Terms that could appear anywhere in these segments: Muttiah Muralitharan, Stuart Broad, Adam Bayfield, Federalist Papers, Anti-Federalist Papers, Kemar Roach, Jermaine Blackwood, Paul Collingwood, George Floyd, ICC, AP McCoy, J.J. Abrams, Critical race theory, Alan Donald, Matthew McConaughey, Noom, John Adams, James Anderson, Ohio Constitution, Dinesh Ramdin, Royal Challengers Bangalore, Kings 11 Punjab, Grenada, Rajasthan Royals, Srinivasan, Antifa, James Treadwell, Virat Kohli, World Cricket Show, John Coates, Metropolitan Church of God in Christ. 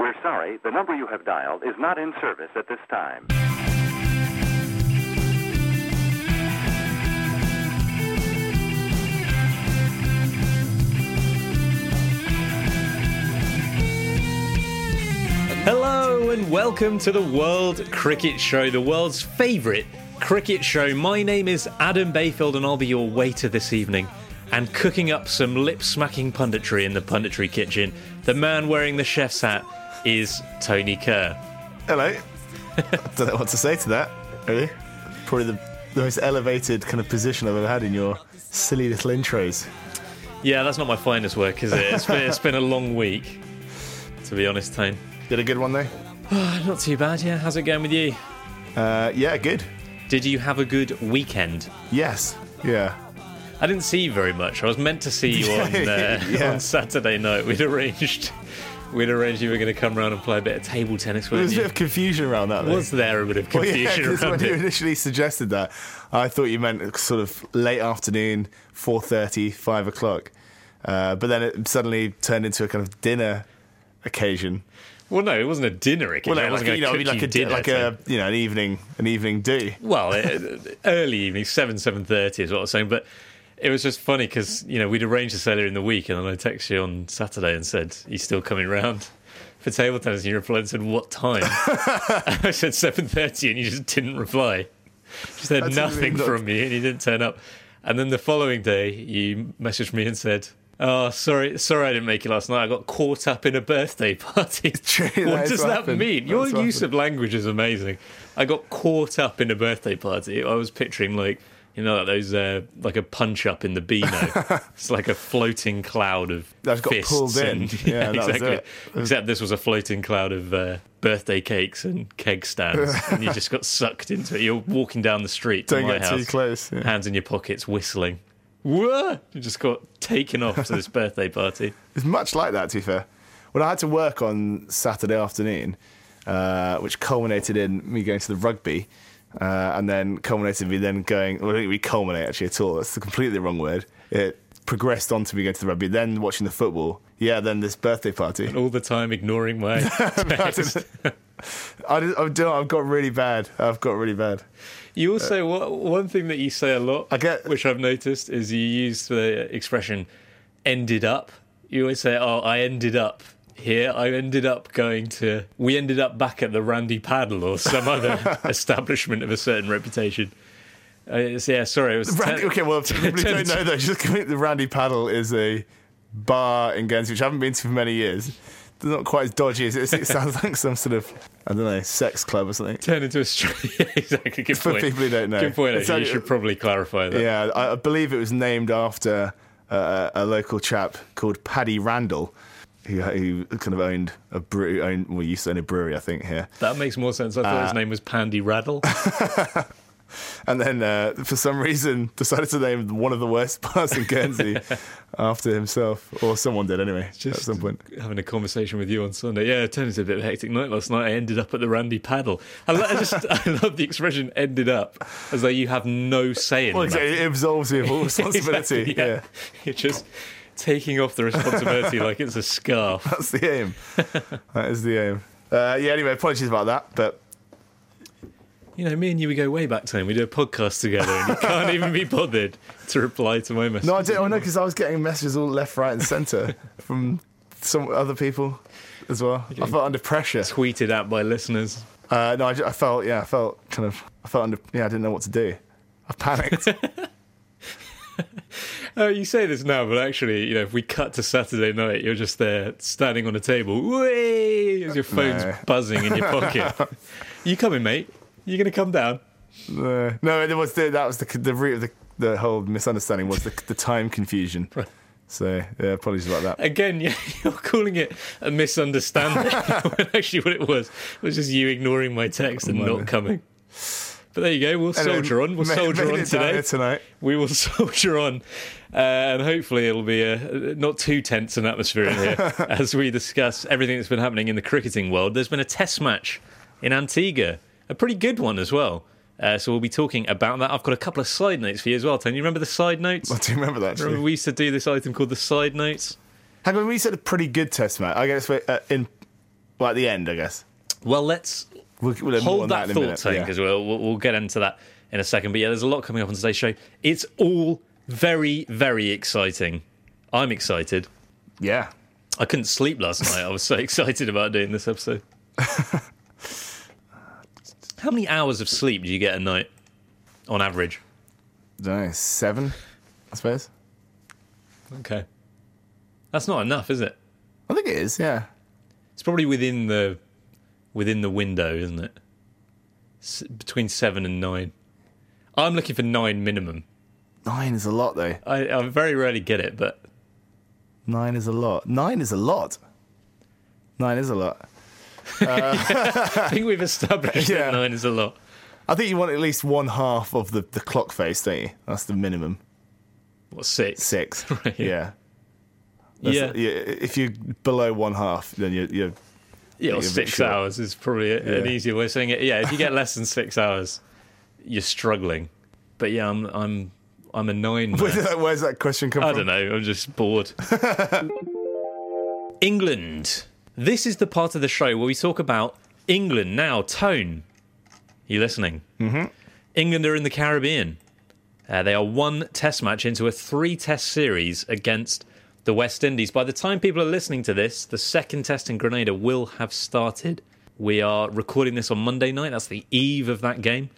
We're sorry, the number you have dialed is not in service at this time. Hello and welcome to the World Cricket Show, the world's favourite cricket show. My name is Adam Bayfield and I'll be your waiter this evening. And cooking up some lip-smacking punditry in the punditry kitchen, the man wearing the chef's hat is Tony Kerr. Hello. I don't know what to say to that, really. Probably the most elevated kind of position I've ever had in your silly little intros. Yeah, that's not my finest work, is it? It's been a long week, to be honest, Tony. Did a good one, though? Not too bad, yeah. How's it going with you? Yeah, good. Did you have a good weekend? Yes, yeah. I didn't see you very much. I was meant to see you on Saturday night. We'd arranged you were going to come round and play a bit of table tennis. There was a bit of confusion around that, though. Was there a bit of confusion around it? When you initially suggested that, I thought you meant sort of late afternoon, 4:30, 5 o'clock. But then it suddenly turned into a kind of dinner occasion. Well, no, it wasn't a dinner occasion. Well, no, an evening do. Well, early evening, 7:30 is what I was saying, but... It was just funny because, you know, we'd arranged this earlier in the week and then I texted you on Saturday and said, "You still coming round for table tennis?" And you replied and said, "What time?" I said 7:30 and you just didn't reply. Just heard nothing from you and you didn't turn up. And then the following day you messaged me and said, "Oh, sorry I didn't make it last night. I got caught up in a birthday party." What does that mean? Your use of language is amazing. I got caught up in a birthday party. I was picturing like... You know, like those, like a punch-up in the Beano. It's like a floating cloud of that got pulled in. Yeah, exactly. Except this was a floating cloud of birthday cakes and keg stands, and you just got sucked into it. You're walking down the street to my house. Don't get too close. Yeah. Hands in your pockets, whistling. Whoa! You just got taken off to this birthday party. It's much like that, to be fair. When I had to work on Saturday afternoon, which culminated in me going to the rugby... and then culminated me then going... Well, I don't think we culminate, actually, at all. That's the completely wrong word. It progressed on to me going to the rugby, then watching the football. Yeah, then this birthday party. And all the time ignoring my text. I've got really bad. You also... one thing that you say a lot, which I've noticed, is you use the expression, ended up. You always say, "Oh, I ended up... here, I ended up going to... We ended up back at the Randy Paddle or some other establishment of a certain reputation." Sorry, it was... people don't know, though. Just the Randy Paddle is a bar in Guernsey, which I haven't been to for many years. It's not quite as dodgy as it sounds, like some sort of, I don't know, sex club or something. Turned into a street... Yeah, exactly, good point. For people who don't know. Good point, actually. You should probably clarify that. Yeah, I believe it was named after a local chap called Paddy Randall, who kind of owned a brewery. Used to own a brewery, I think, here. That makes more sense. I thought his name was Pandy Rattle. And then, for some reason, decided to name one of the worst bars in Guernsey after himself. Or someone did, anyway, just at some point. Having a conversation with you on Sunday. Yeah, it turned into a bit of a hectic night last night. I ended up at the Randy Paddle. I love the expression, ended up, as though you have no say in it. Well, exactly, it absolves you of all responsibility. Exactly, yeah. It just... taking off the responsibility like it's a scarf. That's the aim. That is the aim. Anyway, apologies about that, but... You know, me and you, we go way back, Tony. We do a podcast together and you can't even be bothered to reply to my messages. No, I didn't. I know, because I was getting messages all left, right and centre from some other people as well. I felt under pressure. Tweeted at by listeners. I didn't know what to do. I panicked. You say this now, but actually, you know, if we cut to Saturday night, you're just there standing on a table, whee, as your phone's buzzing in your pocket. "You coming, mate? You going to come down?" No, that was the root of the whole misunderstanding was the time confusion. Right. So, yeah, apologies about that. Again, yeah, you're calling it a misunderstanding when actually what it was just you ignoring my text and not coming. But there you go, we'll soldier on. We'll soldier on tonight. We will soldier on. And hopefully it'll be not too tense an atmosphere in here as we discuss everything that's been happening in the cricketing world. There's been a test match in Antigua, a pretty good one as well. So we'll be talking about that. I've got a couple of side notes for you as well, Tony. You remember the side notes? I do remember that, actually. Remember we used to do this item called the side notes? Hang on, we said a pretty good test match. I guess at the end, I guess. Well, we'll hold that thought, Tony, because we'll get into that in a second. But yeah, there's a lot coming up on today's show. It's all very, very exciting. I'm excited. Yeah. I couldn't sleep last night. I was so excited about doing this episode. How many hours of sleep do you get a night, on average? I don't know, 7, I suppose. Okay. That's not enough, is it? I think it is, yeah. It's probably within the window, isn't it? Between 7 and 9. I'm looking for 9 minimum. 9 is a lot, though. I very rarely get it, but... 9 is a lot. 9 is a lot. 9 is a lot. Yeah, I think we've established that 9 is a lot. I think you want at least one half of the clock face, don't you? That's the minimum. What, 6? 6, right. Yeah. If you're below one half, then you're or 6 hours is probably an easier way of saying it. Yeah, if you get less than 6 hours, you're struggling. But yeah, I'm a 9 man. Where's that question come from? I don't know, I'm just bored. England. This is the part of the show where we talk about England. Now, Tone, you listening? Mm-hmm. England are in the Caribbean. They are 1 test match into a 3 test series against the West Indies. By the time people are listening to this, the second test in Grenada will have started. We are recording this on Monday night. That's the eve of that game.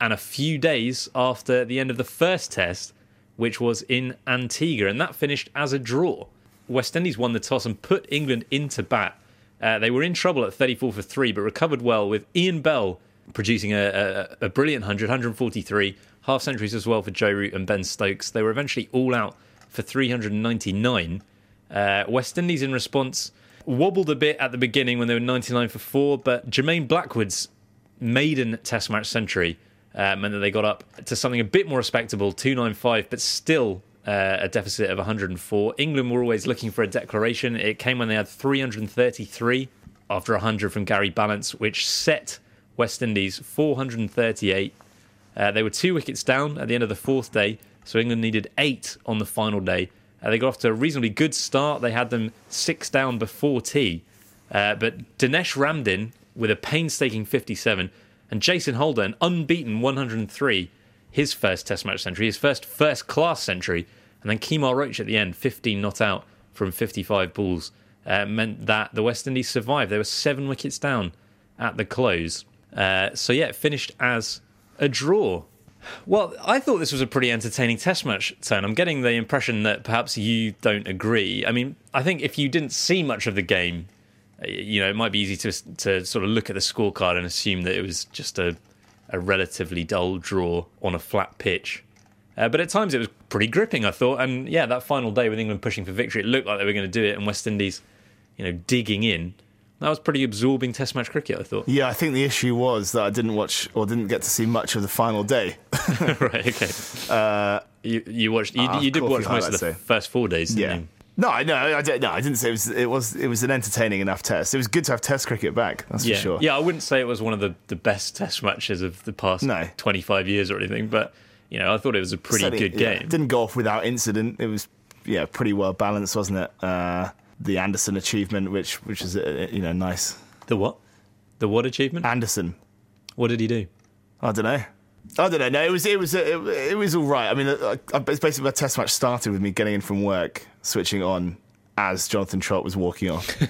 And a few days after the end of the first test, which was in Antigua. And that finished as a draw. West Indies won the toss and put England into bat. They were in trouble at 34 for 3, but recovered well with Ian Bell producing a brilliant 100, 143, half centuries as well for Joe Root and Ben Stokes. They were eventually all out for 399. West Indies, in response, wobbled a bit at the beginning when they were 99 for 4, but Jermaine Blackwood's maiden Test match century meant that they got up to something a bit more respectable, 295, but still... a deficit of 104. England were always looking for a declaration. It came when they had 333 after 100 from Gary Ballance, which set West Indies 438. They were 2 wickets down at the end of the 4th day, so England needed 8 on the final day. They got off to a reasonably good start. They had them 6 down before tea. But Dinesh Ramdin with a painstaking 57 and Jason Holder, an unbeaten 103, his first Test match century, his first first-class century. And then Kemar Roach at the end, 15 not out from 55 balls, meant that the West Indies survived. They were 7 wickets down at the close. It finished as a draw. Well, I thought this was a pretty entertaining Test match, Tone. I'm getting the impression that perhaps you don't agree. I mean, I think if you didn't see much of the game, you know, it might be easy to sort of look at the scorecard and assume that it was just a relatively dull draw on a flat pitch. But at times it was pretty gripping, I thought. And yeah, that final day with England pushing for victory, it looked like they were going to do it and West Indies, you know, digging in. That was pretty absorbing Test match cricket, I thought. Yeah, I think the issue was that I didn't watch or didn't get to see much of the final day. Right, okay. You did watch most of the first 4 days, didn't you? No, I didn't say it was an entertaining enough test. It was good to have Test cricket back, that's for sure. Yeah, I wouldn't say it was one of the best Test matches of the past 25 years or anything, but, you know, I thought it was a pretty good game. It didn't go off without incident. It was, pretty well balanced, wasn't it? The Anderson achievement, which is, nice. The what? The what achievement? Anderson. What did he do? I don't know. No, it was all right. I mean, it's basically my Test match started with me getting in from work, switching on as Jonathan Trott was walking off. So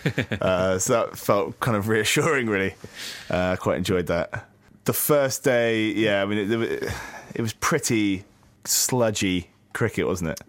that felt kind of reassuring, really. I quite enjoyed that. The first day, it was pretty sludgy cricket, wasn't it?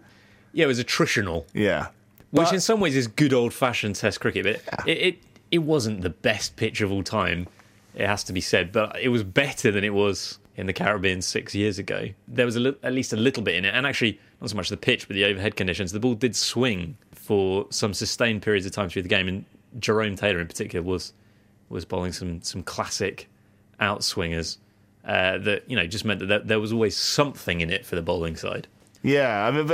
Yeah, it was attritional. Yeah, which in some ways is good old-fashioned Test cricket, but it wasn't the best pitch of all time. It has to be said, but it was better than it was in the Caribbean 6 years ago. There was at least a little bit in it. And actually, not so much the pitch, but the overhead conditions, the ball did swing for some sustained periods of time through the game. And Jerome Taylor in particular was bowling some classic outswingers that, you know, just meant that there was always something in it for the bowling side. Yeah, I mean,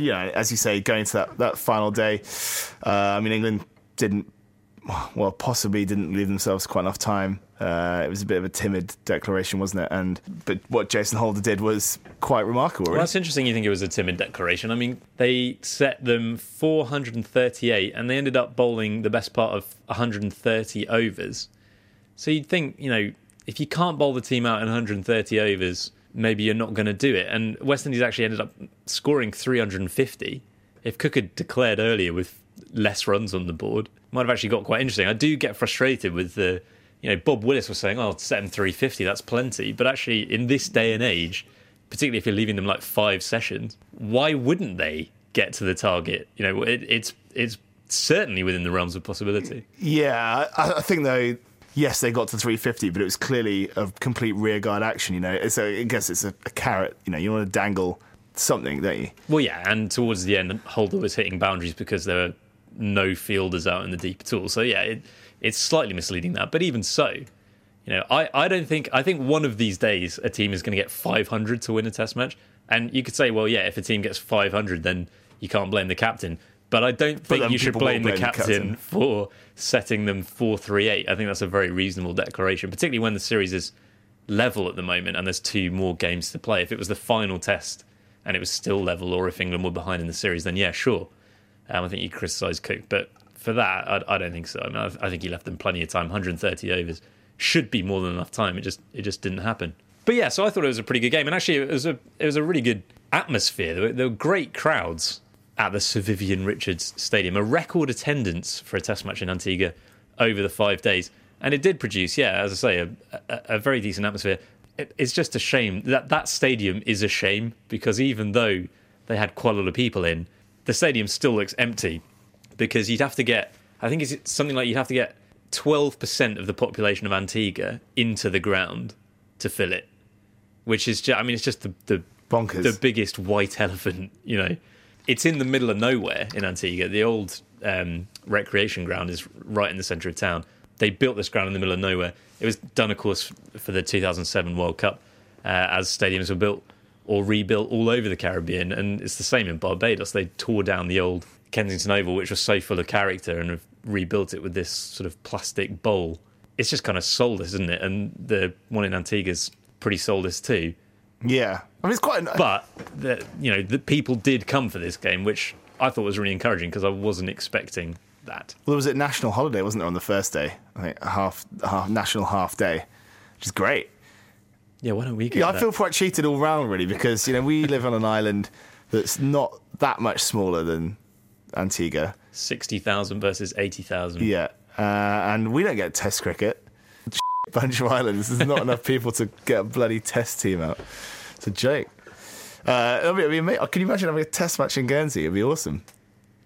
yeah, as you say, going to that final day, I mean, England possibly didn't leave themselves quite enough time. It was a bit of a timid declaration, wasn't it? But what Jason Holder did was quite remarkable. Well, that's interesting you think it was a timid declaration. I mean, they set them 438 and they ended up bowling the best part of 130 overs. So you'd think, you know, if you can't bowl the team out in 130 overs, maybe you're not going to do it. And West Indies actually ended up scoring 350. If Cook had declared earlier with less runs on the board, it might have actually got quite interesting. I do get frustrated with the... You know, Bob Willis was saying, oh, set them 350, that's plenty. But actually, in this day and age, particularly if you're leaving them like 5 sessions, why wouldn't they get to the target? You know, it's certainly within the realms of possibility. Yeah, I think, though, yes, they got to 350, but it was clearly a complete rearguard action, you know. So I guess it's a carrot, you know, you want to dangle something, don't you? Well, yeah, and towards the end, Holder was hitting boundaries because there were no fielders out in the deep at all. So, yeah, it's slightly misleading that, but even so, you know, I think one of these days a team is going to get 500 to win a test match, and you could say, well, yeah, if a team gets 500, then you can't blame the captain. But I don't think you should blame the captain for setting them 438. I think that's a very reasonable declaration, particularly when the series is level at the moment and there's 2 more games to play. If it was the final test and it was still level, or if England were behind in the series, then yeah, sure. I think you criticise Cook, but for that, I don't think so. I mean, I think he left them plenty of time. 130 overs should be more than enough time. It just didn't happen. But yeah, so I thought it was a pretty good game, and actually it was a really good atmosphere. There were great crowds at the Sir Vivian Richards Stadium, a record attendance for a Test match in Antigua over the 5 days, and it did produce, yeah, as I say, a very decent atmosphere. It's just a shame that stadium is a shame, because even though they had quite a lot of people in, the stadium still looks empty. Because you'd have to get, I think it's something like you'd have to get 12% of the population of Antigua into the ground to fill it, which is just, I mean, it's just the bonkers, the biggest white elephant, you know. It's in the middle of nowhere in Antigua. The old recreation ground is right in the centre of town. They built this ground in the middle of nowhere. It was done, of course, for the 2007 World Cup, as stadiums were built or rebuilt all over the Caribbean, and it's the same in Barbados. They tore down the old Kensington Oval, which was so full of character, and have rebuilt it with this sort of plastic bowl. It's just kind of soulless, isn't it? And the one in Antigua's pretty soulless too. Yeah, I mean, it's quite. But the people did come for this game, which I thought was really encouraging, because I wasn't expecting that. Well, there was a national holiday, wasn't there, on the first day? I think national half day, which is great. Yeah, why don't we get that? I feel quite cheated all round, really, because, you know, we live on an island that's not that much smaller than Antigua. 60,000 versus 80,000. Yeah, and we don't get test cricket. Bunch of islands. There's not enough people to get a bloody test team out. It's a joke. Can you imagine having a test match in Guernsey? It'd be awesome.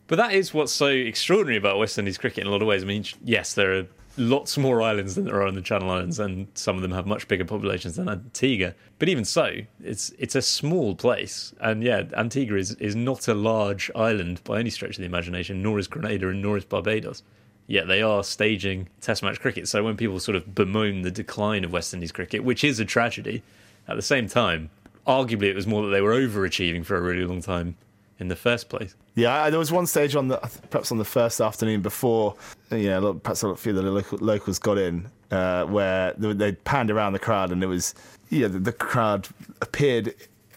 But that is what's so extraordinary about West Indies cricket in a lot of ways. I mean, yes, there are lots more islands than there are in the Channel Islands, and some of them have much bigger populations than Antigua. But even so, it's a small place. And yeah, Antigua is not a large island by any stretch of the imagination, nor is Grenada and nor is Barbados. Yet they are staging Test match cricket. So when people sort of bemoan the decline of West Indies cricket, which is a tragedy, at the same time, arguably it was more that they were overachieving for a really long time in the first place. Yeah, there was one stage perhaps on the first afternoon before, you know, perhaps a few of the locals got in, where they panned around the crowd, and it was, yeah, you know, the crowd appeared,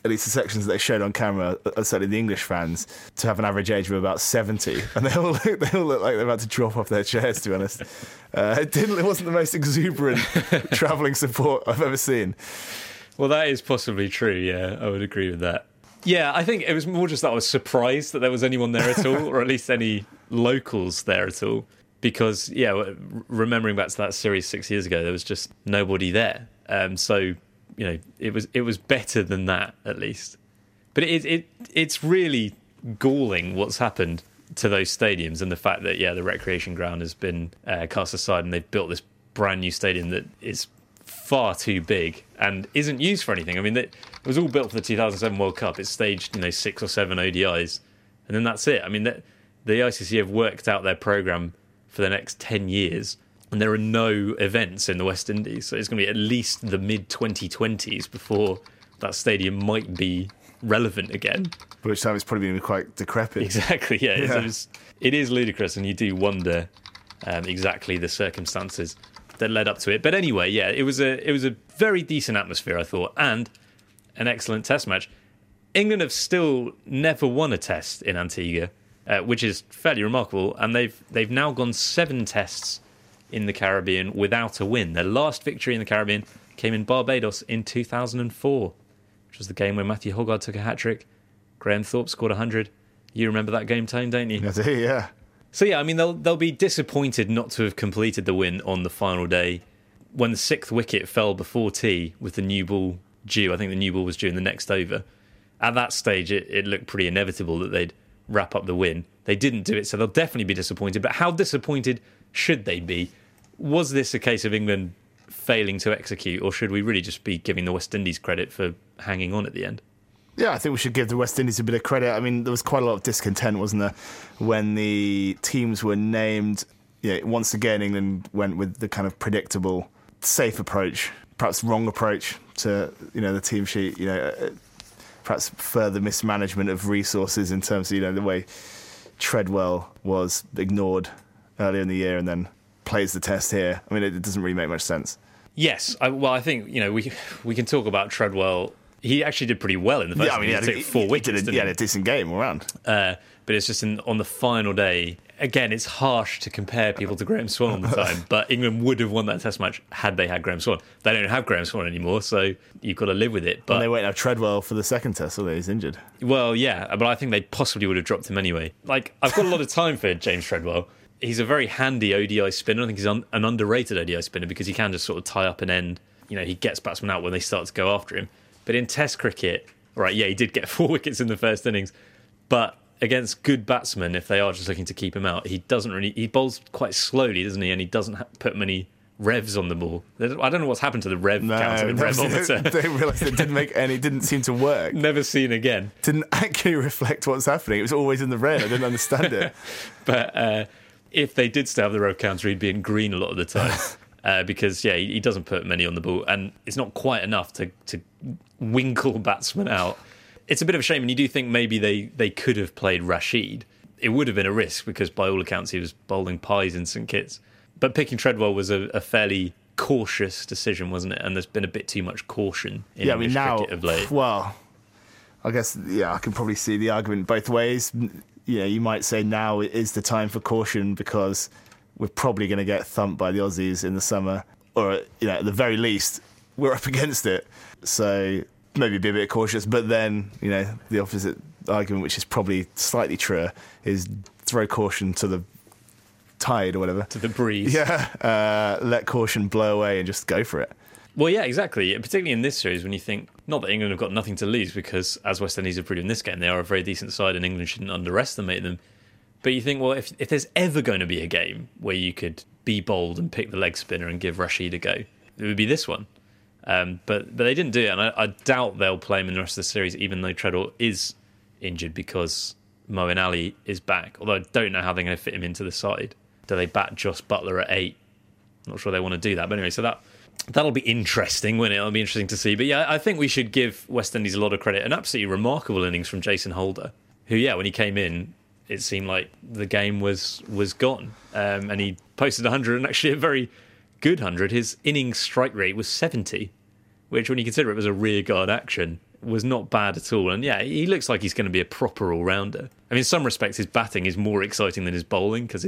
at least the sections that they showed on camera, certainly the English fans, to have an average age of about 70, and they all looked like they're about to drop off their chairs, to be honest. It wasn't the most exuberant travelling support I've ever seen. Well, that is possibly true. Yeah, I would agree with that. Yeah, I think it was more just that I was surprised that there was anyone there at all, or at least any locals there at all. Because, yeah, remembering back to that series 6 years ago, there was just nobody there. So, you know, it was better than that, at least. But it's really galling what's happened to those stadiums, and the fact that, yeah, the recreation ground has been cast aside, and they've built this brand new stadium that is far too big and isn't used for anything. I mean, it was all built for the 2007 World Cup. It staged, you know, 6 or 7 ODIs, and then that's it. I mean, the ICC have worked out their programme for the next 10 years, and there are no events in the West Indies. So it's going to be at least the mid-2020s before that stadium might be relevant again. By which time it's probably going to be quite decrepit. Exactly, yeah. Yeah. It is ludicrous, and you do wonder exactly the circumstances that led up to it. But anyway, yeah, it was a very decent atmosphere, I thought, and an excellent test match. England have still never won a test in Antigua, which is fairly remarkable, and they've now gone 7 tests in the Caribbean without a win. Their last victory in the Caribbean came in Barbados in 2004, which was the game where Matthew Hoggard took a hat-trick, Graham Thorpe scored 100. You remember that game, Tone, don't you? I do, yeah. So, yeah, I mean, they'll be disappointed not to have completed the win on the final day. When the 6th wicket fell before tea with the new ball due, I think the new ball was due in the next over, at that stage it looked pretty inevitable that they'd wrap up the win. They didn't do it, so they'll definitely be disappointed. But how disappointed should they be? Was this a case of England failing to execute, or should we really just be giving the West Indies credit for hanging on at the end? Yeah, I think we should give the West Indies a bit of credit. I mean, there was quite a lot of discontent, wasn't there, when the teams were named. Yeah, once again, England went with the kind of predictable, safe approach, perhaps wrong approach to, you know, the team sheet, you know, perhaps further mismanagement of resources in terms of, you know, the way Treadwell was ignored earlier in the year and then plays the test here. I mean, it doesn't really make much sense. Yes, I think, you know, we can talk about Treadwell. He actually did pretty well in the first game. Yeah, I mean, he took 4 wickets. He had a decent game all round. But it's just on the final day, again, it's harsh to compare people to Graham Swan all the time, but England would have won that test match had they had Graham Swan. They don't have Graham Swan anymore, so you've got to live with it. But and they won't have Treadwell for the second test, although he's injured. Well, yeah, but I think they possibly would have dropped him anyway. Like, I've got a lot of time for James Treadwell. He's a very handy ODI spinner. I think he's an underrated ODI spinner because he can just sort of tie up an end. You know, he gets batsmen out when they start to go after him. But in Test cricket, right, yeah, he did get 4 wickets in the first innings, but against good batsmen, if they are just looking to keep him out, he bowls quite slowly, doesn't he? And he doesn't put many revs on the ball. I don't know what's happened to the rev counter and rev monitor. They realised it didn't make any, didn't seem to work. Never seen again. Didn't actually reflect what's happening. It was always in the red. I didn't understand it. But if they did still have the rev counter, he'd be in green a lot of the time. Because, yeah, he doesn't put many on the ball, and it's not quite enough to winkle batsmen out. It's a bit of a shame, and you do think maybe they could have played Rashid. It would have been a risk because, by all accounts, he was bowling pies in St Kitts. But picking Treadwell was a fairly cautious decision, wasn't it? And there's been a bit too much caution in English cricket of late. Well, I guess, yeah, I can probably see the argument both ways. You know, you might say now is the time for caution because we're probably going to get thumped by the Aussies in the summer, or, you know, at the very least, we're up against it. So maybe be a bit cautious. But then, you know, the opposite argument, which is probably slightly truer, is throw caution to the tide or whatever. To the breeze. Yeah. Let caution blow away and just go for it. Well, yeah, exactly. Particularly in this series, when you think, not that England have got nothing to lose, because as West Indies have proven in this game, they are a very decent side and England shouldn't underestimate them. But you think, well, if there's ever going to be a game where you could be bold and pick the leg spinner and give Rashid a go, it would be this one. But they didn't do it, and I doubt they'll play him in the rest of the series, even though Treadwell is injured because Moeen Ali is back, although I don't know how they're going to fit him into the side. Do they bat Jos Buttler at 8? I'm not sure they want to do that. But anyway, so that'll be interesting, won't it? It'll be interesting to see. But yeah, I think we should give West Indies a lot of credit. An absolutely remarkable innings from Jason Holder, who, yeah, when he came in, it seemed like the game was gone. And he posted 100, and actually a very good 100. His innings strike rate was 70, which, when you consider it was a rearguard action, was not bad at all. And yeah, he looks like he's going to be a proper all-rounder. I mean, in some respects, his batting is more exciting than his bowling because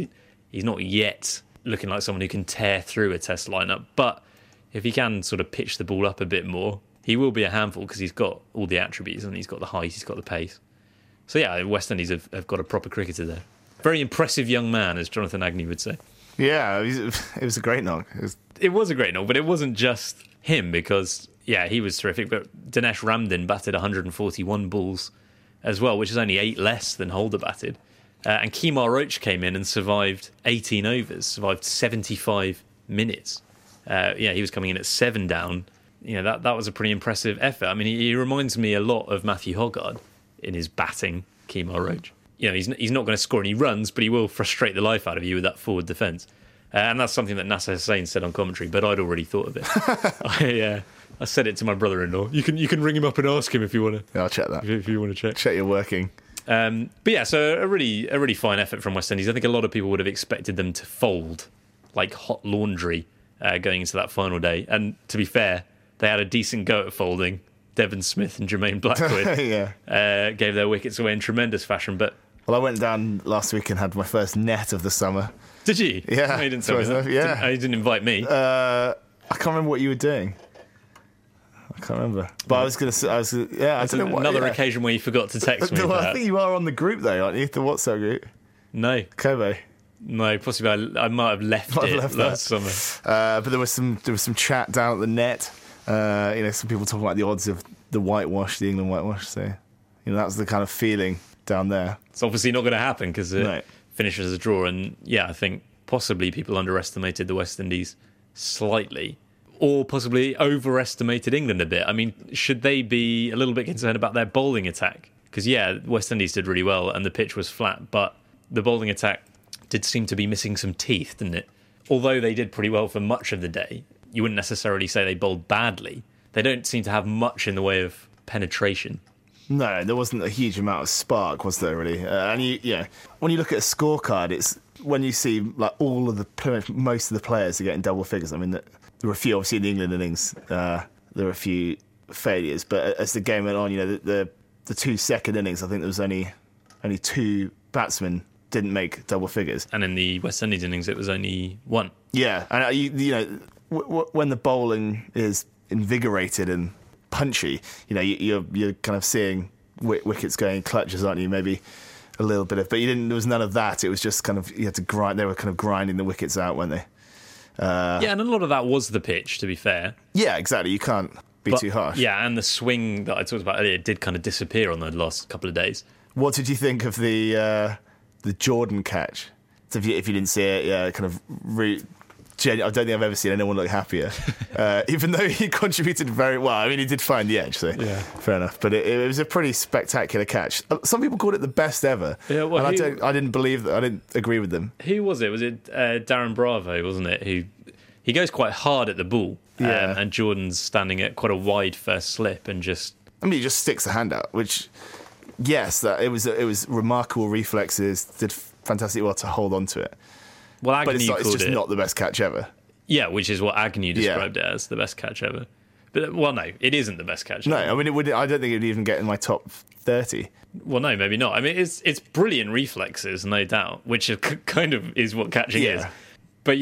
he's not yet looking like someone who can tear through a test lineup. But if he can sort of pitch the ball up a bit more, he will be a handful because he's got all the attributes, and he's got the height, he's got the pace. So, yeah, West Indies have got a proper cricketer there. Very impressive young man, as Jonathan Agnew would say. Yeah, it was a great knock. It was a great knock, but it wasn't just him because, yeah, he was terrific. But Dinesh Ramdin batted 141 balls as well, which is only 8 less than Holder batted. And Kemar Roach came in and survived 18 overs, survived 75 minutes. He was coming in at 7 down. You know, that was a pretty impressive effort. I mean, he reminds me a lot of Matthew Hoggard in his batting, Kemar Roach. You know, he's not going to score any runs, but he will frustrate the life out of you with that forward defence. And that's something that Nasser Hussain said on commentary, but I'd already thought of it. I said it to my brother-in-law. You can ring him up and ask him if you want to. I'll check that. If you want to check. Check you're working. But yeah, so a really fine effort from West Indies. I think a lot of people would have expected them to fold like hot laundry going into that final day. And to be fair, they had a decent go at folding. Devon Smith and Jermaine Blackwood gave their wickets away in tremendous fashion. But well, I went down last week and had my first net of the summer. Did you? Yeah. No, you didn't tell me that. Yeah. You didn't invite me. I can't remember what you were doing. I can't remember. But I don't know, another occasion where you forgot to text me. Well, I think you are on the group, though, aren't you? The WhatsApp group. No. Kobe. No, possibly I might have left last summer. But there was some chat down at the net. Some people talking about the odds of the England whitewash. So, that's the kind of feeling down there. It's obviously not going to happen because it finishes as a draw. And, I think possibly people underestimated the West Indies slightly, or possibly overestimated England a bit. I mean, should they be a little bit concerned about their bowling attack? Because, West Indies did really well and the pitch was flat, but the bowling attack did seem to be missing some teeth, didn't it? Although they did pretty well for much of the day, you wouldn't necessarily say they bowled badly. They don't seem to have much in the way of penetration. No, there wasn't a huge amount of spark, was there, really? When you look at a scorecard, it's when you see like most of the players are getting double figures. I mean, there were a few, obviously, in the England innings. There were a few failures, but as the game went on, the 2 second innings, I think there was only two batsmen didn't make double figures, and in the West Indies innings, it was only one. Yeah, and when the bowling is invigorated and punchy, you're kind of seeing wickets going in clutches, aren't you? Maybe a little bit of, but you didn't. There was none of that. It was just kind of you had to grind. They were kind of grinding the wickets out, weren't they? And a lot of that was the pitch, to be fair. Yeah, exactly. You can't be too harsh. Yeah, and the swing that I talked about earlier did kind of disappear on the last couple of days. What did you think of the Jordan catch? If you didn't see it, I don't think I've ever seen anyone look happier. Even though he contributed very well. I mean, he did find the edge, so fair enough. But it was a pretty spectacular catch. Some people called it the best ever. Yeah, well, and I didn't believe that. I didn't agree with them. Who was it? Was it Darren Bravo, wasn't it? He goes quite hard at the ball. Yeah. And Jordan's standing at quite a wide first slip and just... I mean, he just sticks the hand out, which, yes, it was remarkable reflexes. Did fantastic well to hold on to it. Well, Agnew it's just not the best catch ever. Yeah, which is what Agnew described it as, the best catch ever. But well, no, it isn't the best catch ever. No, I mean, I don't think it would even get in my top 30. Well, no, maybe not. I mean, it's brilliant reflexes, no doubt, which kind of is what catching is. But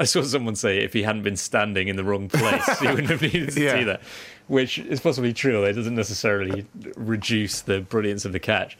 I saw someone say if he hadn't been standing in the wrong place, he wouldn't have needed to see that, which is possibly true, although it doesn't necessarily reduce the brilliance of the catch.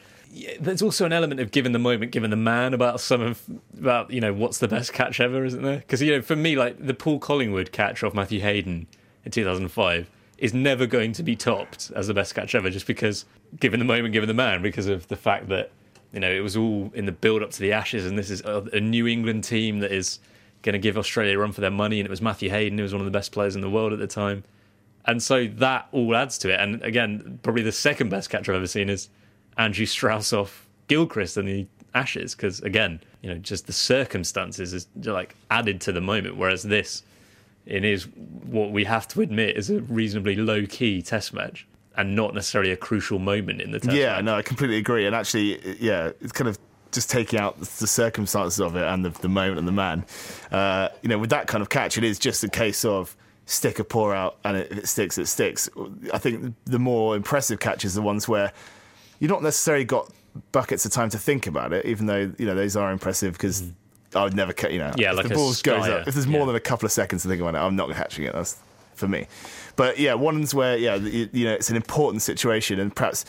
There's also an element of given the moment, given the man about what's the best catch ever, isn't there? Because, for me, like the Paul Collingwood catch off Matthew Hayden in 2005 is never going to be topped as the best catch ever, just because given the moment, given the man, because of the fact that, it was all in the build-up to the Ashes, and this is a New England team that is going to give Australia a run for their money, and it was Matthew Hayden who was one of the best players in the world at the time. And so that all adds to it. And again, probably the second best catch I've ever seen is Andrew Strauss off Gilchrist in the Ashes, because again, just the circumstances is like added to the moment, whereas this, it is what we have to admit is a reasonably low-key Test match and not necessarily a crucial moment in the Test match. Yeah, no, I completely agree. And actually, it's kind of just taking out the circumstances of it and the moment and the man. With that kind of catch, it is just a case of stick a paw out, and if it sticks, it sticks. I think the more impressive catches are the ones where you've not necessarily got buckets of time to think about it, even though, those are impressive because I would never, if the ball goes up, if there's more than a couple of seconds to think about it, I'm not catching it. That's for me. But ones where, it's an important situation and perhaps,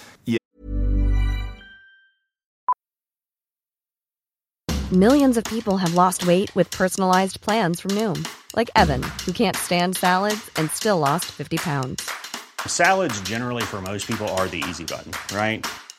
Millions of people have lost weight with personalized plans from Noom, like Evan, who can't stand salads and still lost 50 pounds. Salads generally for most people are the easy button, right?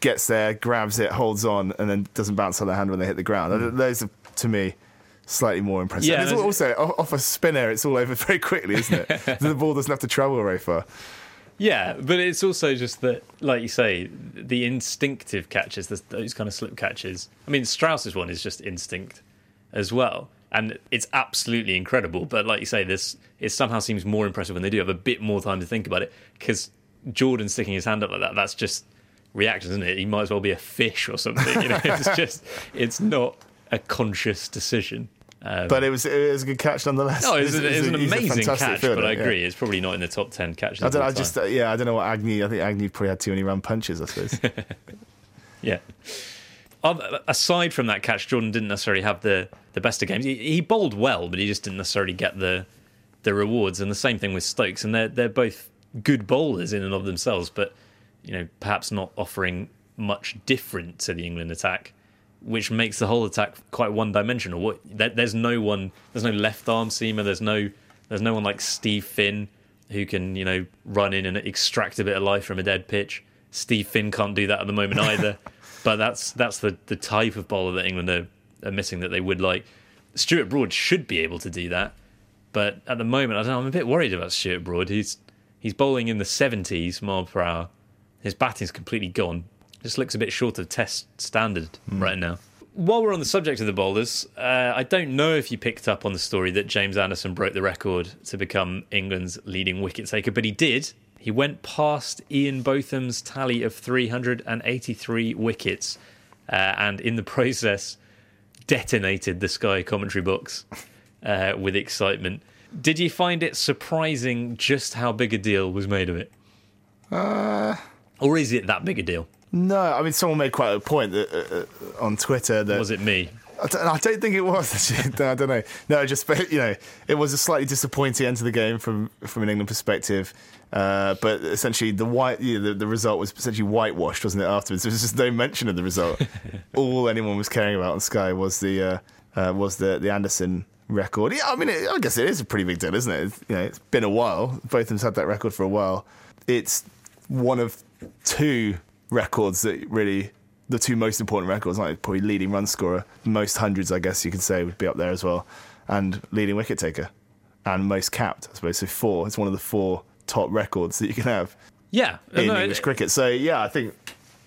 gets there, grabs it, holds on, and then doesn't bounce on their hand when they hit the ground. Mm. Those are, to me, slightly more impressive. Yeah, and it's also, off a spinner, it's all over very quickly, isn't it? The ball doesn't have to travel very far. Yeah, but it's also just that, like you say, the instinctive catches, those kind of slip catches. I mean, Strauss's one is just instinct as well. And it's absolutely incredible. But like you say, it somehow seems more impressive when they do have a bit more time to think about it, because Jordan sticking his hand up like that, that's just reaction, isn't it? He might as well be a fish or something. You know, it's not a conscious decision. But it was a good catch nonetheless. No, it was an amazing catch, fielder, but I agree, yeah. It's probably not in the top 10 catches. I don't know what Agnew. I think Agnew probably had too many round punches, I suppose. Yeah. Aside from that catch, Jordan didn't necessarily have the best of games. He bowled well, but he just didn't necessarily get the rewards. And the same thing with Stokes. And they're both good bowlers in and of themselves, but you know, perhaps not offering much different to the England attack, which makes the whole attack quite one-dimensional. There's no left-arm seamer. There's no one like Steve Finn who can, you know, run in and extract a bit of life from a dead pitch. Steve Finn can't do that at the moment either. But that's the type of bowler that England are missing that they would like. Stuart Broad should be able to do that, but at the moment, I don't know, I'm a bit worried about Stuart Broad. He's bowling in the 70s miles per hour. His batting's completely gone. Just looks a bit short of test standard right now. While we're on the subject of the bowlers, I don't know if you picked up on the story that James Anderson broke the record to become England's leading wicket taker, but he did. He went past Ian Botham's tally of 383 wickets and in the process detonated the Sky commentary box with excitement. Did you find it surprising just how big a deal was made of it? Or is it that big a deal? No, I mean, someone made quite a point that, on Twitter that... Was it me? I don't think it was. No, I don't know. No, just, you know, it was a slightly disappointing end to the game from an England perspective. But essentially, the result was essentially whitewashed, wasn't it, afterwards? There was just no mention of the result. All anyone was caring about on Sky was the Anderson record. Yeah, I mean, I guess it is a pretty big deal, isn't it? You know, it's been a while. Botham's had that record for a while. It's one of two records that really, the two most important records, like probably leading run scorer, most hundreds, I guess you could say, would be up there as well, and leading wicket taker, and most capped, I suppose. So four, it's one of the four top records that you can have. Yeah, in English cricket. So yeah, I think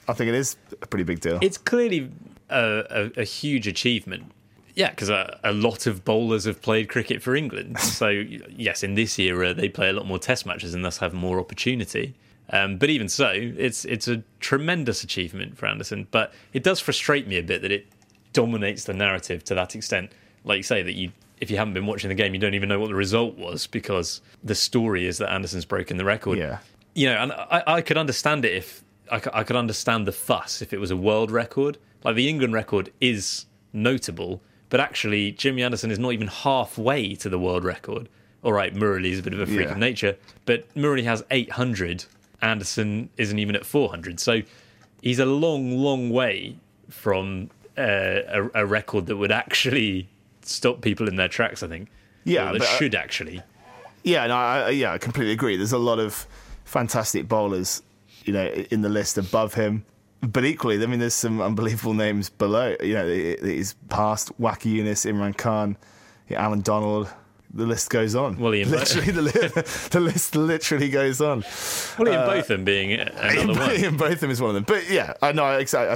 it is a pretty big deal. It's clearly a huge achievement. Yeah, because a lot of bowlers have played cricket for England. So yes, in this era they play a lot more Test matches and thus have more opportunity. But even so, it's a tremendous achievement for Anderson. But it does frustrate me a bit that it dominates the narrative to that extent. Like you say, that if you haven't been watching the game, you don't even know what the result was because the story is that Anderson's broken the record. Yeah, you know, and I could understand it if I could understand the fuss if it was a world record. Like the England record is notable, but actually Jimmy Anderson is not even halfway to the world record. All right, Murali is a bit of a freak of nature, but Murali has 800. Anderson isn't even at 400, so he's a long way from a record that would actually stop people in their tracks, I think. Yeah, or that should actually. Yeah, no, I completely agree. There's a lot of fantastic bowlers, you know, in the list above him, but equally, I mean, there's some unbelievable names below. You know, he's passed Wacky Yunus, Imran Khan, Alan Donald. The list goes on. William literally, the list literally goes on. William Botham being another one. William Botham is one of them. But yeah, I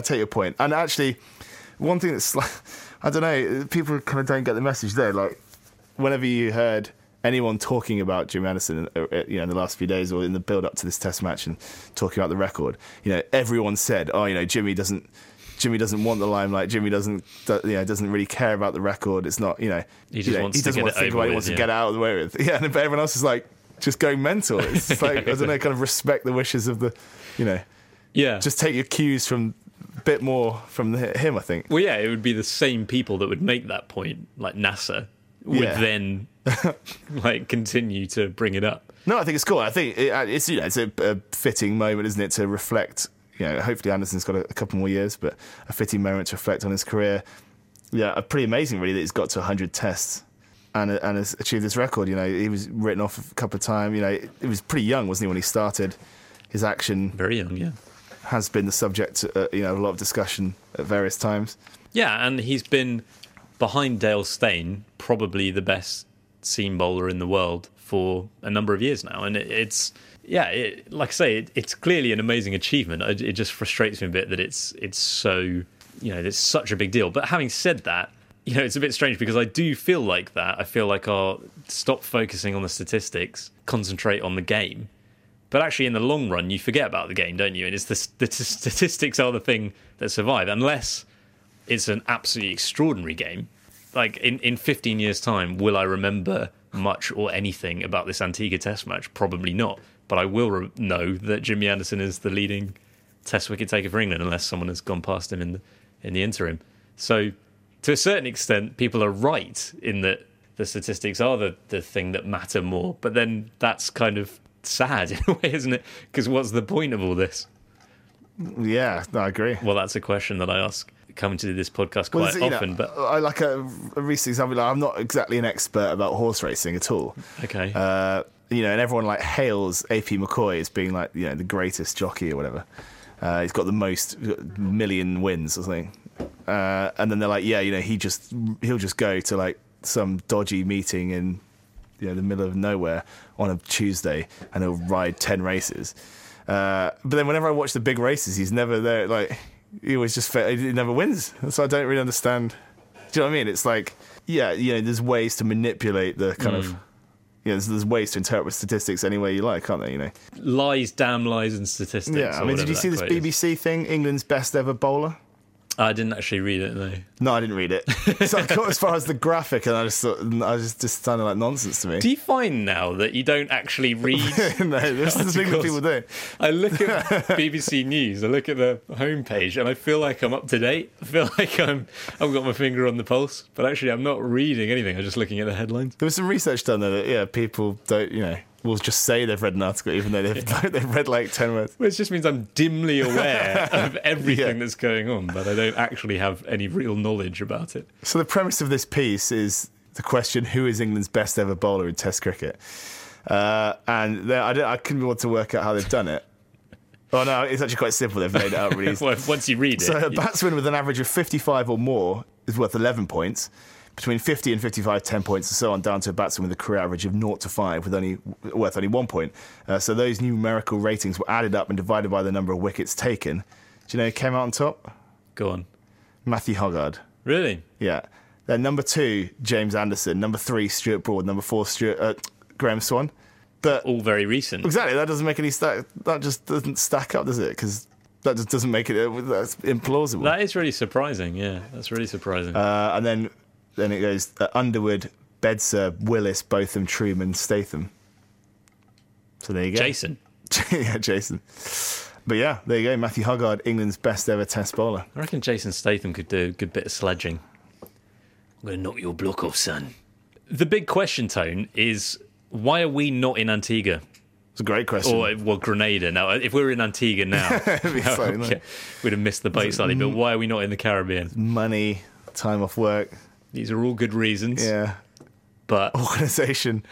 take your point. And actually, one thing that's like, I don't know, people kind of don't get the message there. Like, whenever you heard anyone talking about Jim Anderson, you know, in the last few days or in the build-up to this Test match and talking about the record, you know, everyone said, oh, you know, Jimmy doesn't want the limelight. Jimmy doesn't really care about the record. It's not, you know, he doesn't want to think about it. He wants to get out of the way with. Yeah, and everyone else is like just going mental. It's just like I don't know, kind of respect the wishes of the, you know, yeah, just take your cues from. Bit more from him, I think. Well, yeah, it would be the same people that would make that point, like NASA, would then like continue to bring it up. No, I think it's cool. I think it's, you know, it's a fitting moment, isn't it, to reflect. You know, hopefully Anderson's got a couple more years, but a fitting moment to reflect on his career. Yeah, pretty amazing, really, that he's got to 100 tests and has achieved this record. You know, he was written off a couple of times. You know, he was pretty young, wasn't he, when he started his action? Very young, yeah. Has been the subject, you know, a lot of discussion at various times. Yeah, and he's been behind Dale Steyn, probably the best seam bowler in the world for a number of years now. And it's like I say, it's clearly an amazing achievement. It just frustrates me a bit that it's so, you know, it's such a big deal. But having said that, you know, it's a bit strange because I do feel like that. I feel like, oh, stop focusing on the statistics, concentrate on the game. But actually, in the long run, you forget about the game, don't you? And it's the statistics are the thing that survive, unless it's an absolutely extraordinary game. Like, in 15 years' time, will I remember much or anything about this Antigua Test match? Probably not. But I will know that Jimmy Anderson is the leading Test wicket taker for England, unless someone has gone past him in the interim. So, to a certain extent, people are right in that the statistics are the thing that matter more. But then that's kind of sad in a way, isn't it? Because what's the point of all this? Yeah, I agree. Well, that's a question that I ask coming to this podcast quite often. But I like a recent example. Like, I'm not exactly an expert about horse racing at all. Okay, you know, and everyone like hails AP McCoy as being like, you know, the greatest jockey or whatever. He's got the most million wins or something. And then they're like, yeah, you know, he'll just go to like some dodgy meeting in, you know, the middle of nowhere on a Tuesday, and he'll ride 10 races. But then whenever I watch the big races, he's never there. Like, he always just he never wins. So I don't really understand. Do you know what I mean? It's like, yeah, you know, there's ways to manipulate the kind of, you know, there's ways to interpret statistics any way you like, aren't there? You know, lies, damn lies, and statistics. Yeah, I mean, did you see this BBC thing? England's best ever bowler. I didn't actually read it, though. No, I didn't read it. So I got as far as the graphic, and I just thought, it just sounded like nonsense to me. Do you find now that you don't actually read? No, this is the thing that people do. I look at BBC News, I look at the homepage, and I feel like I'm up to date. I feel like I've got my finger on the pulse, but actually I'm not reading anything. I'm just looking at the headlines. There was some research done there that, yeah, people don't, you know, will just say they've read an article even though they've read like 10 words. Well, it just means I'm dimly aware of everything that's going on, but I don't actually have any real knowledge about it. So the premise of this piece is the question, who is England's best ever bowler in Test cricket? And I couldn't want to work out how they've done it. Oh, no, it's actually quite simple. They've made it out really easy. Well, once you read it. So a batsman with an average of 55 or more is worth 11 points. Between 50 and 55, 10 points, and so on, down to a batsman with a career average of 0 to 5, worth only 1 point. So those numerical ratings were added up and divided by the number of wickets taken. Do you know who came out on top? Go on. Matthew Hoggard. Really? Yeah. Then number 2, James Anderson. Number 3, Stuart Broad. Number 4, Graham Swan. But all very recent. Exactly. That doesn't make any stack. That just doesn't stack up, does it? Because that just doesn't make it. That's implausible. That is really surprising. Yeah, that's really surprising. And then. Then it goes Underwood, Bedser, Willis, Botham, Truman, Statham. So there you go. Jason. Yeah, Jason. But yeah, there you go. Matthew Hoggard, England's best ever Test bowler. I reckon Jason Statham could do a good bit of sledging. I'm going to knock your block off, son. The big question, Tone, is why are we not in Antigua? It's a great question. Or, well, Grenada. Now, if we were in Antigua now, we'd have missed the boat slightly. But why are we not in the Caribbean? Money, time off work. These are all good reasons. Yeah. But organisation.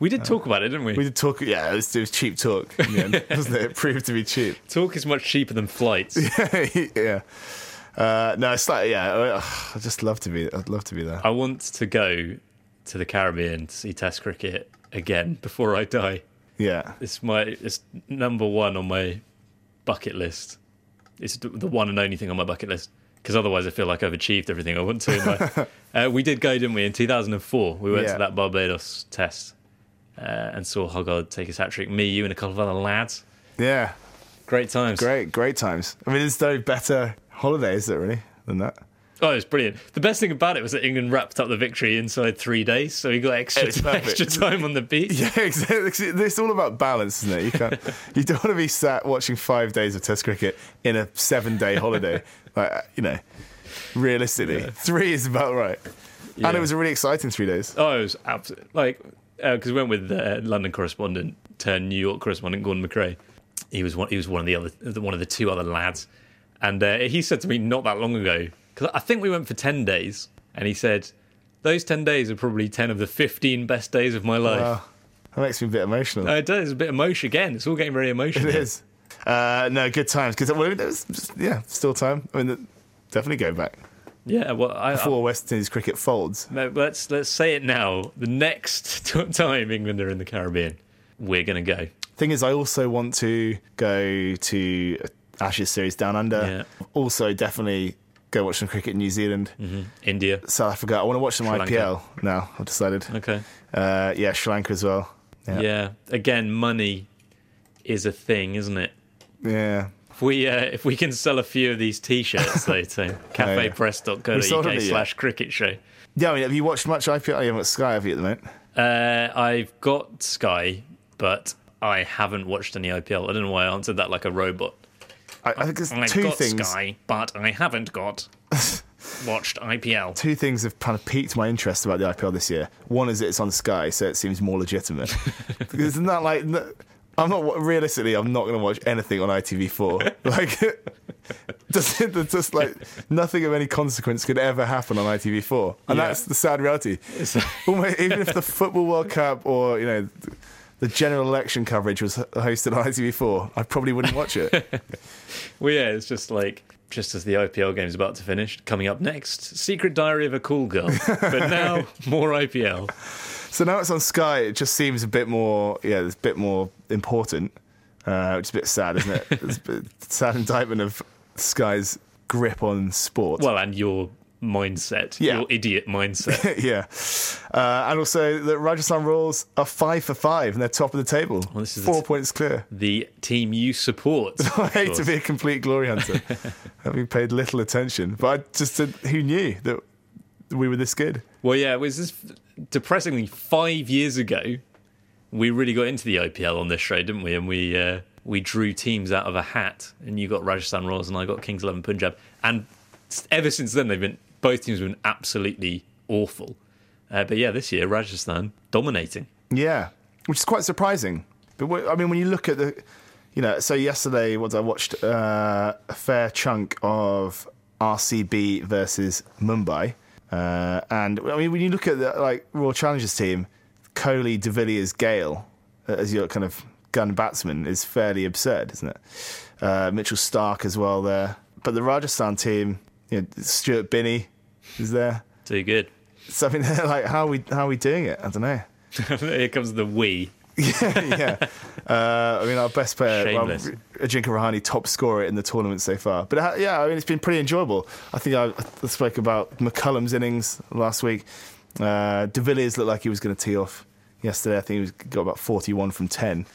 We did talk about it, didn't we? We did talk. Yeah, it was cheap talk in the end, wasn't it? It proved to be cheap. Talk is much cheaper than flights. Yeah. No, it's like, yeah, I'd love to be there. I want to go to the Caribbean to see Test cricket again before I die. Yeah. It's number 1 on my bucket list. It's the one and only thing on my bucket list. because otherwise I feel like I've achieved everything I want to. We did go, didn't we, in 2004. We went to that Barbados test and saw Hoggard take his hat-trick. Me, you and a couple of other lads. Yeah. Great times. Great times. I mean, there's no better holiday, is there, really, than that? Oh, it was brilliant. The best thing about it was that England wrapped up the victory inside 3 days, so we got extra time on the beach. Yeah, exactly. It's all about balance, isn't it? You don't want to be sat watching 5 days of Test cricket in a 7-day holiday. Realistically, 3 is about right. Yeah. And it was a really exciting 3 days. Oh, it was absolutely because we went with London correspondent turned New York correspondent Gordon McRae. He was one of the two other lads, and he said to me not that long ago. I think we went for 10 days, and he said, those 10 days are probably 10 of the 15 best days of my life. Wow. That makes me a bit emotional. It does. It's a bit emotional again. It's all getting very emotional. It is. No, good times. Because still time. I mean, definitely go back. Yeah, well, before West Indies cricket folds. Let's say it now. The next time England are in the Caribbean, we're going to go. Thing is, I also want to go to Ashes series down under. Yeah. Also, definitely go watch some cricket in New Zealand. Mm-hmm. India. South Africa. I want to watch some IPL now, I've decided. Okay. Sri Lanka as well. Yeah. Again, money is a thing, isn't it? Yeah. If we can sell a few of these T-shirts, though, to cafepress.co.uk/cricket show. Yeah, I mean, have you watched much IPL? You haven't got Sky, have you, at the moment? I've got Sky, but I haven't watched any IPL. I don't know why I answered that like a robot. I think there's two things. I've got Sky, but I haven't watched IPL. Two things have kind of piqued my interest about the IPL this year. One is it's on Sky, so it seems more legitimate. Because isn't that like... realistically, I'm not going to watch anything on ITV4. Nothing of any consequence could ever happen on ITV4. And that's the sad reality. Even if the Football World Cup or, the general election coverage was hosted on ITV4, I probably wouldn't watch it. It's just as the IPL game is about to finish, coming up next, Secret Diary of a Cool Girl. But now, more IPL. So now it's on Sky, it just seems a bit more, it's a bit more important, which is a bit sad, isn't it? It's a bit sad indictment of Sky's grip on sport. Well, and your mindset, your idiot mindset. And also the Rajasthan Royals are 5 for 5 and they're top of the table. Well, this is 4 points clear. The team you support. I hate to be a complete glory hunter, having paid little attention, but I just said, who knew that we were this good? Well, it was just depressingly 5 years ago we really got into the IPL on this show, didn't we? And we drew teams out of a hat, and you got Rajasthan Royals and I got Kings 11 Punjab, and ever since then both teams have been absolutely awful, but this year Rajasthan dominating, which is quite surprising. But I mean, when you look at so yesterday I watched a fair chunk of RCB versus Mumbai, and I mean, when you look at the Royal Challengers team, Kohli, De Villiers, Gale as your kind of gun batsman is fairly absurd, isn't it? Mitchell Starc as well there, but the Rajasthan team, Stuart Binney is there. Too good. So I mean, they're how are we doing it? I don't know. Here comes the we. Yeah. I mean, our best player, Ajinkya Rahane, top scorer in the tournament so far. But I mean, it's been pretty enjoyable. I think I spoke about McCullum's innings last week. De Villiers looked like he was going to tee off yesterday. I think he got about 41 from 10 and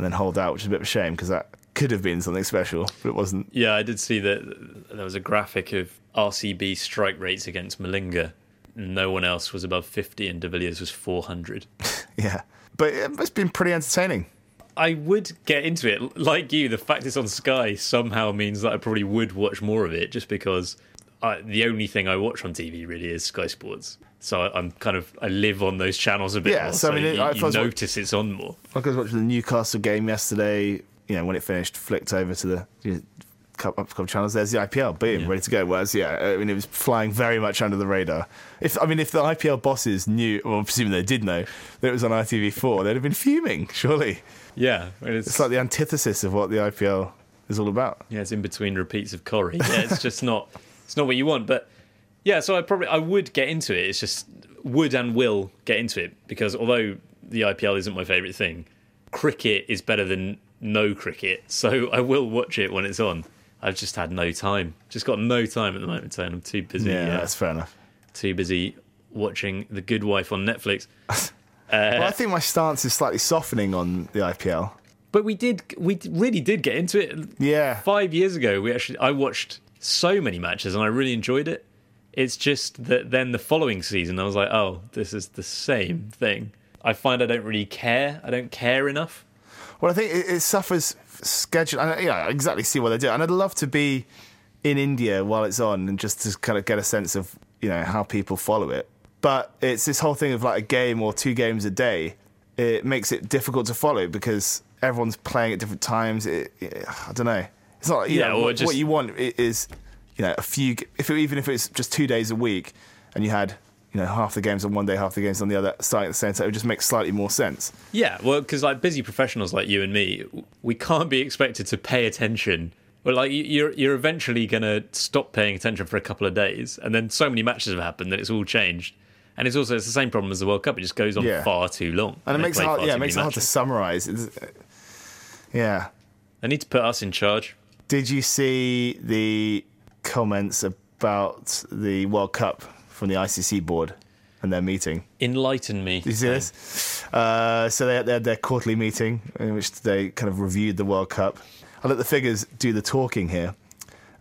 then holed out, which is a bit of a shame because that could have been something special, but it wasn't. Yeah, I did see that there was a graphic of RCB strike rates against Malinga. No one else was above 50 and De Villiers was 400. Yeah, but it's been pretty entertaining. I would get into it. Like you, the fact it's on Sky somehow means that I probably would watch more of it, just because the only thing I watch on TV really is Sky Sports. So I live on those channels a bit more, it's on more. I was watching the Newcastle game yesterday. When it finished, flicked over to the couple channels. There's the IPL, boom, ready to go. Whereas, I mean, it was flying very much under the radar. If the IPL bosses knew, well, presuming they did know, that it was on ITV4, they'd have been fuming, surely. Yeah. I mean, it's like the antithesis of what the IPL is all about. Yeah, it's in between repeats of Corrie. Yeah, it's just not, it's not what you want. But, so I would get into it. It's just would and will get into it, because although the IPL isn't my favourite thing, cricket is better than no cricket, so I will watch it when it's on. I've just had no time. Just got no time at the moment, Tony. I'm too busy. Yeah, that's fair enough. Too busy watching The Good Wife on Netflix. Well, I think my stance is slightly softening on the IPL. But we really did get into it. Yeah. 5 years ago, I watched so many matches and I really enjoyed it. It's just that then the following season, I was like, oh, this is the same thing. I find I don't really care. I don't care enough. Well, I think it suffers schedule. I exactly see what they do. And I'd love to be in India while it's on and just to kind of get a sense of, you know, how people follow it. But it's this whole thing of like a game or two games a day. It makes it difficult to follow because everyone's playing at different times. I don't know. It's not like, what you want is, you know, a few. Even if it's just 2 days a week and you had, you know, half the games on one day, half the games on the other, starting at the same time, it would just make slightly more sense. Yeah, well, because like busy professionals like you and me, we can't be expected to pay attention. Well, like you're eventually going to stop paying attention for a couple of days, and then so many matches have happened that it's all changed. And it's the same problem as the World Cup; it just goes on far too long, and it makes it hard to summarise. Yeah, I need to put us in charge. Did you see the comments about the World Cup from the ICC board and their meeting? Enlighten me. Did you see this? So they had their quarterly meeting in which they kind of reviewed the World Cup. I'll let the figures do the talking here.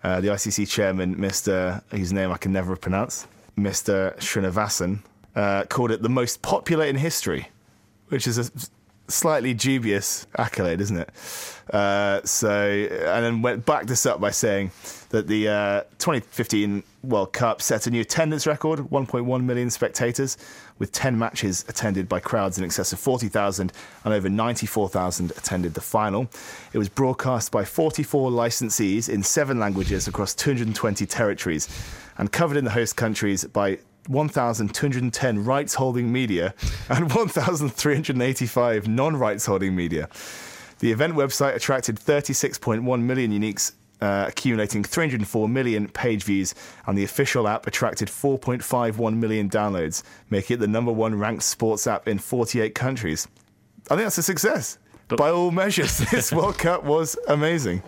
The ICC chairman, Mr. whose name I can never pronounce, Mr. Srinivasan, called it the most popular in history, which is a slightly dubious accolade, isn't it? And then backed this up by saying that the 2015 World Cup set a new attendance record, 1.1 million spectators, with 10 matches attended by crowds in excess of 40,000 and over 94,000 attended the final. It was broadcast by 44 licensees in 7 languages across 220 territories and covered in the host countries by 1,210 rights-holding media and 1,385 non-rights-holding media. The event website attracted 36.1 million uniques, accumulating 304 million page views, and the official app attracted 4.51 million downloads, making it the number 1 ranked sports app in 48 countries. I think that's a success. But by all measures, this World Cup was amazing.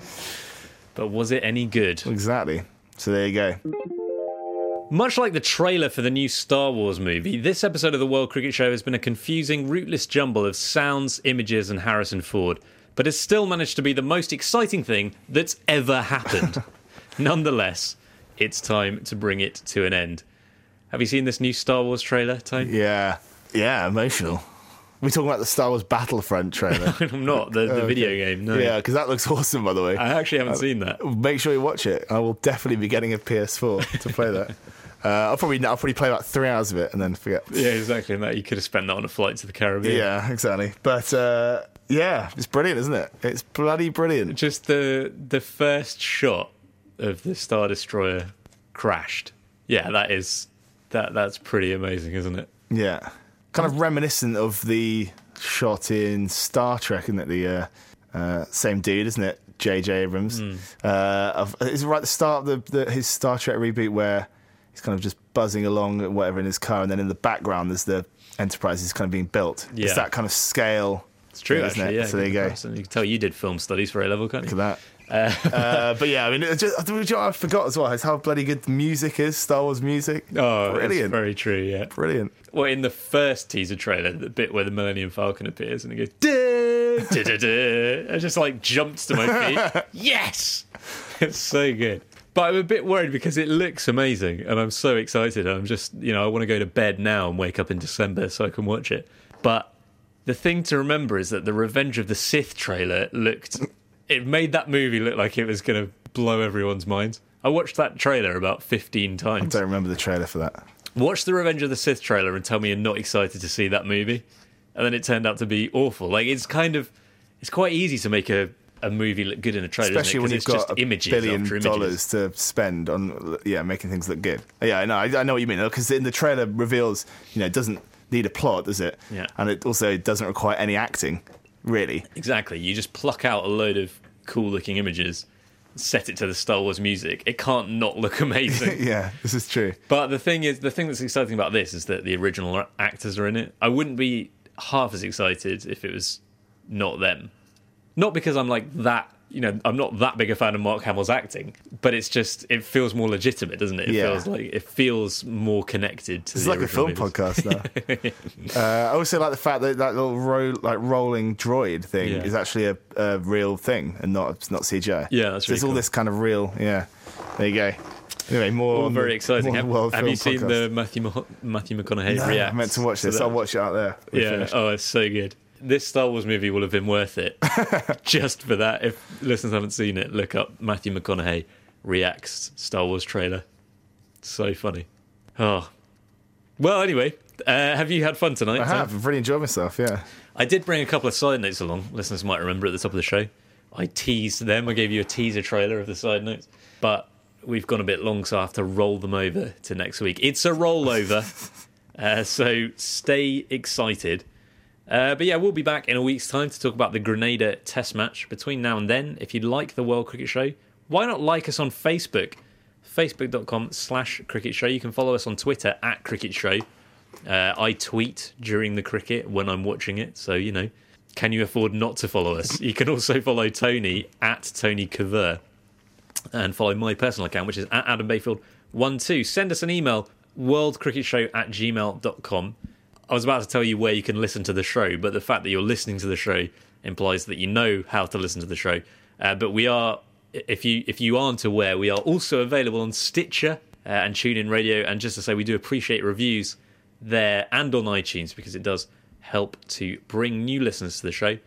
But was it any good? Exactly. So there you go. Much like the trailer for the new Star Wars movie, this episode of the World Cricket Show has been a confusing, rootless jumble of sounds, images and Harrison Ford, but has still managed to be the most exciting thing that's ever happened. Nonetheless, it's time to bring it to an end. Have you seen this new Star Wars trailer, Tony? Yeah, emotional. We're talking about the Star Wars Battlefront trailer. I'm not, the video game, no. Yeah, because that looks awesome, by the way. I actually haven't seen that. Make sure you watch it. I will definitely be getting a PS4 to play that. I'll probably play about 3 hours of it and then forget. Yeah, exactly. And you could have spent that on a flight to the Caribbean. Yeah, exactly. But... yeah, it's brilliant, isn't it? It's bloody brilliant. Just the first shot of the Star Destroyer crashed. Yeah, that's pretty amazing, isn't it? Yeah. Kind of reminiscent of the shot in Star Trek, isn't it? The same dude, isn't it? J.J. Abrams. Is it right at the start of his Star Trek reboot where he's kind of just buzzing along or whatever in his car, and then in the background there's the Enterprise is kind of being built. Yeah. It's that kind of scale... It's true, actually, yeah. So there you go. You can tell you did film studies for A-level, can't you? Look at that. But yeah, I mean, I forgot as well is how bloody good the music is, Star Wars music. Oh, brilliant. That's very true, yeah. Brilliant. Well, in the first teaser trailer, the bit where the Millennium Falcon appears and it goes, duh, duh, duh, I just, like, jumped to my feet. Yes! It's so good. But I'm a bit worried because it looks amazing and I'm so excited. I'm just, you know, I want to go to bed now and wake up in December so I can watch it. But... the thing to remember is that the Revenge of the Sith trailer it made that movie look like it was going to blow everyone's minds. I watched that trailer about 15 times. I don't remember the trailer for that. Watch the Revenge of the Sith trailer and tell me you're not excited to see that movie. And then it turned out to be awful. Like, it's quite easy to make a movie look good in a trailer, especially when you've got $1 billion to spend on, making things look good. Yeah, no, I know what you mean, because in the trailer reveals, you know, it doesn't need a plot, does it? Yeah. And it also doesn't require any acting, really. Exactly. You just pluck out a load of cool-looking images, set it to the Star Wars music. It can't not look amazing. Yeah, this is true. But the thing that's exciting about this is that the original actors are in it. I wouldn't be half as excited if it was not them. Not because I'm like that, you know, I'm not that big a fan of Mark Hamill's acting, but it's just, it feels more legitimate, doesn't it? It feels more connected to the original movies. It's like a film podcast now. I also like the fact that that little rolling droid thing is actually a real thing and not CGI. Yeah, that's really cool. All this kind of real, there you go. Anyway, more on very exciting. Have you seen the Matthew McConaughey react? I meant to watch this. I'll watch it out there. It's so good. This Star Wars movie will have been worth it just for that. If listeners haven't seen it, look up Matthew McConaughey reacts Star Wars trailer. It's so funny. Oh, well. Anyway, have you had fun tonight? I have. I've really enjoyed myself. Yeah, I did bring a couple of side notes along. Listeners might remember at the top of the show, I teased them. I gave you a teaser trailer of the side notes, but we've gone a bit long, so I have to roll them over to next week. It's a rollover, so stay excited. But yeah, we'll be back in a week's time to talk about the Grenada Test match. Between now and then, if you like the World Cricket Show, why not like us on Facebook? Facebook.com/Cricket Show. You can follow us on Twitter @Cricket Show. I tweet during the cricket when I'm watching it, so, you know, can you afford not to follow us? You can also follow Tony @TonyKerr and follow my personal account, which is @AdamBayfield12. Send us an email, worldcricketshow@gmail.com. I was about to tell you where you can listen to the show, but the fact that you're listening to the show implies that you know how to listen to the show. But we are, if you aren't aware, we are also available on Stitcher and TuneIn Radio. And just to say, we do appreciate reviews there and on iTunes, because it does help to bring new listeners to the show.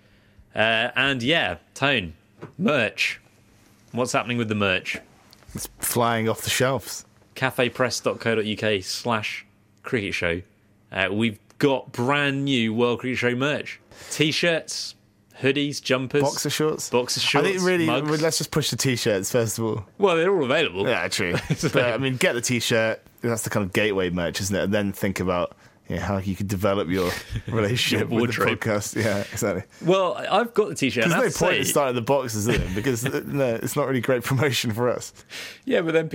And yeah, Tone, merch. What's happening with the merch? It's flying off the shelves. cafepress.co.uk/cricket show. We've got brand new World Cricket Show merch. T-shirts, hoodies, jumpers. Boxer shorts. I think really, mugs. Let's just push the T-shirts first of all. Well, they're all available. Yeah, true. So, but I mean, get the T-shirt. That's the kind of gateway merch, isn't it? And then think about how you could develop your relationship your with the podcast. Yeah, exactly. Well, I've got the T-shirt. There's no point in starting the boxes, is it? Because no, it's not really great promotion for us. Yeah, but then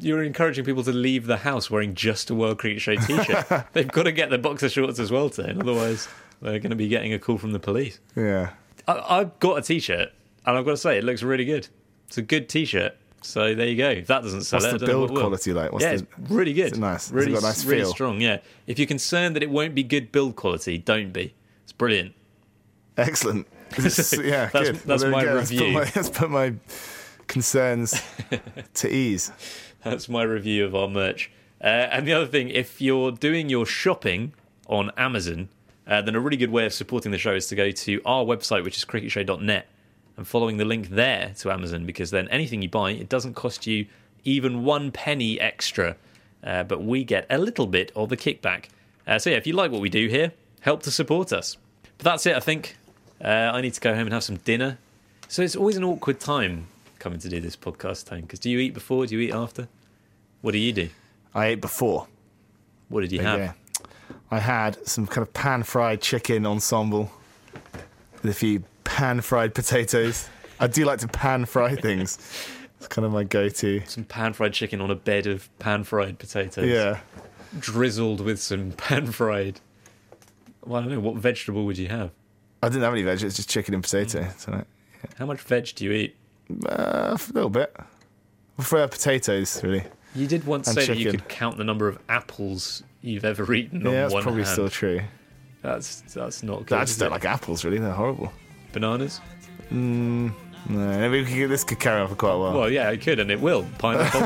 you're encouraging people to leave the house wearing just a World Cricket Show T-shirt. They've got to get the boxer shorts as well, Tane. Otherwise, they're going to be getting a call from the police. Yeah. I've got a T-shirt, and I've got to say, it looks really good. It's a good T-shirt. So there you go. If that doesn't sell it, what's the build quality like? It's really good. It's nice. Really, it's got a nice feel. Really strong, yeah. If you're concerned that it won't be good build quality, don't be. It's brilliant. Excellent. Yeah, good. That's my review. Let's put my concerns to ease. That's my review of our merch. And the other thing, if you're doing your shopping on Amazon, then a really good way of supporting the show is to go to our website, which is cricketshow.net. And following the link there to Amazon, because then anything you buy, it doesn't cost you even one penny extra, but we get a little bit of the kickback. So yeah, if you like what we do here, help to support us. But that's it, I think. I need to go home and have some dinner. So it's always an awkward time coming to do this podcast time, because do you eat before, do you eat after? What do you do? I ate before. What did you have? Yeah. I had some kind of pan-fried chicken ensemble with a few pan-fried potatoes. I do like to pan-fry things. It's kind of my go-to. Some pan-fried chicken on a bed of pan-fried potatoes. Yeah. Drizzled with some pan-fried... Well, I don't know, what vegetable would you have? I didn't have any veg, it's just chicken and potato. Yeah. How much veg do you eat? A little bit. I prefer potatoes, really. You did once say chicken. That you could count the number of apples you've ever eaten on one hand. Yeah, that's probably still true. That's not good. I just don't like apples, really. They're horrible. Bananas? No, this could carry on for quite a while. Well, yeah, it could, and it will. Pineapple.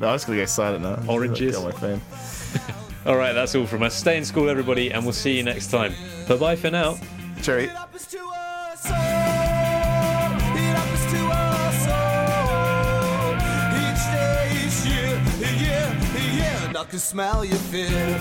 No, I'm just going to go silent now. Oranges. Like, my all right, that's all from us. Stay in school, everybody, and we'll see you next time. Bye-bye for now. Cheery. I can smell your fear.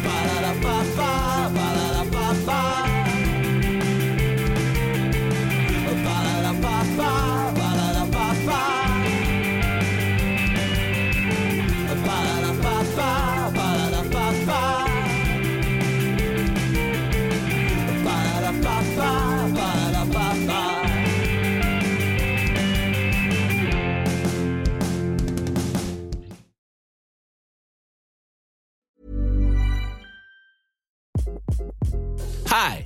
Hi,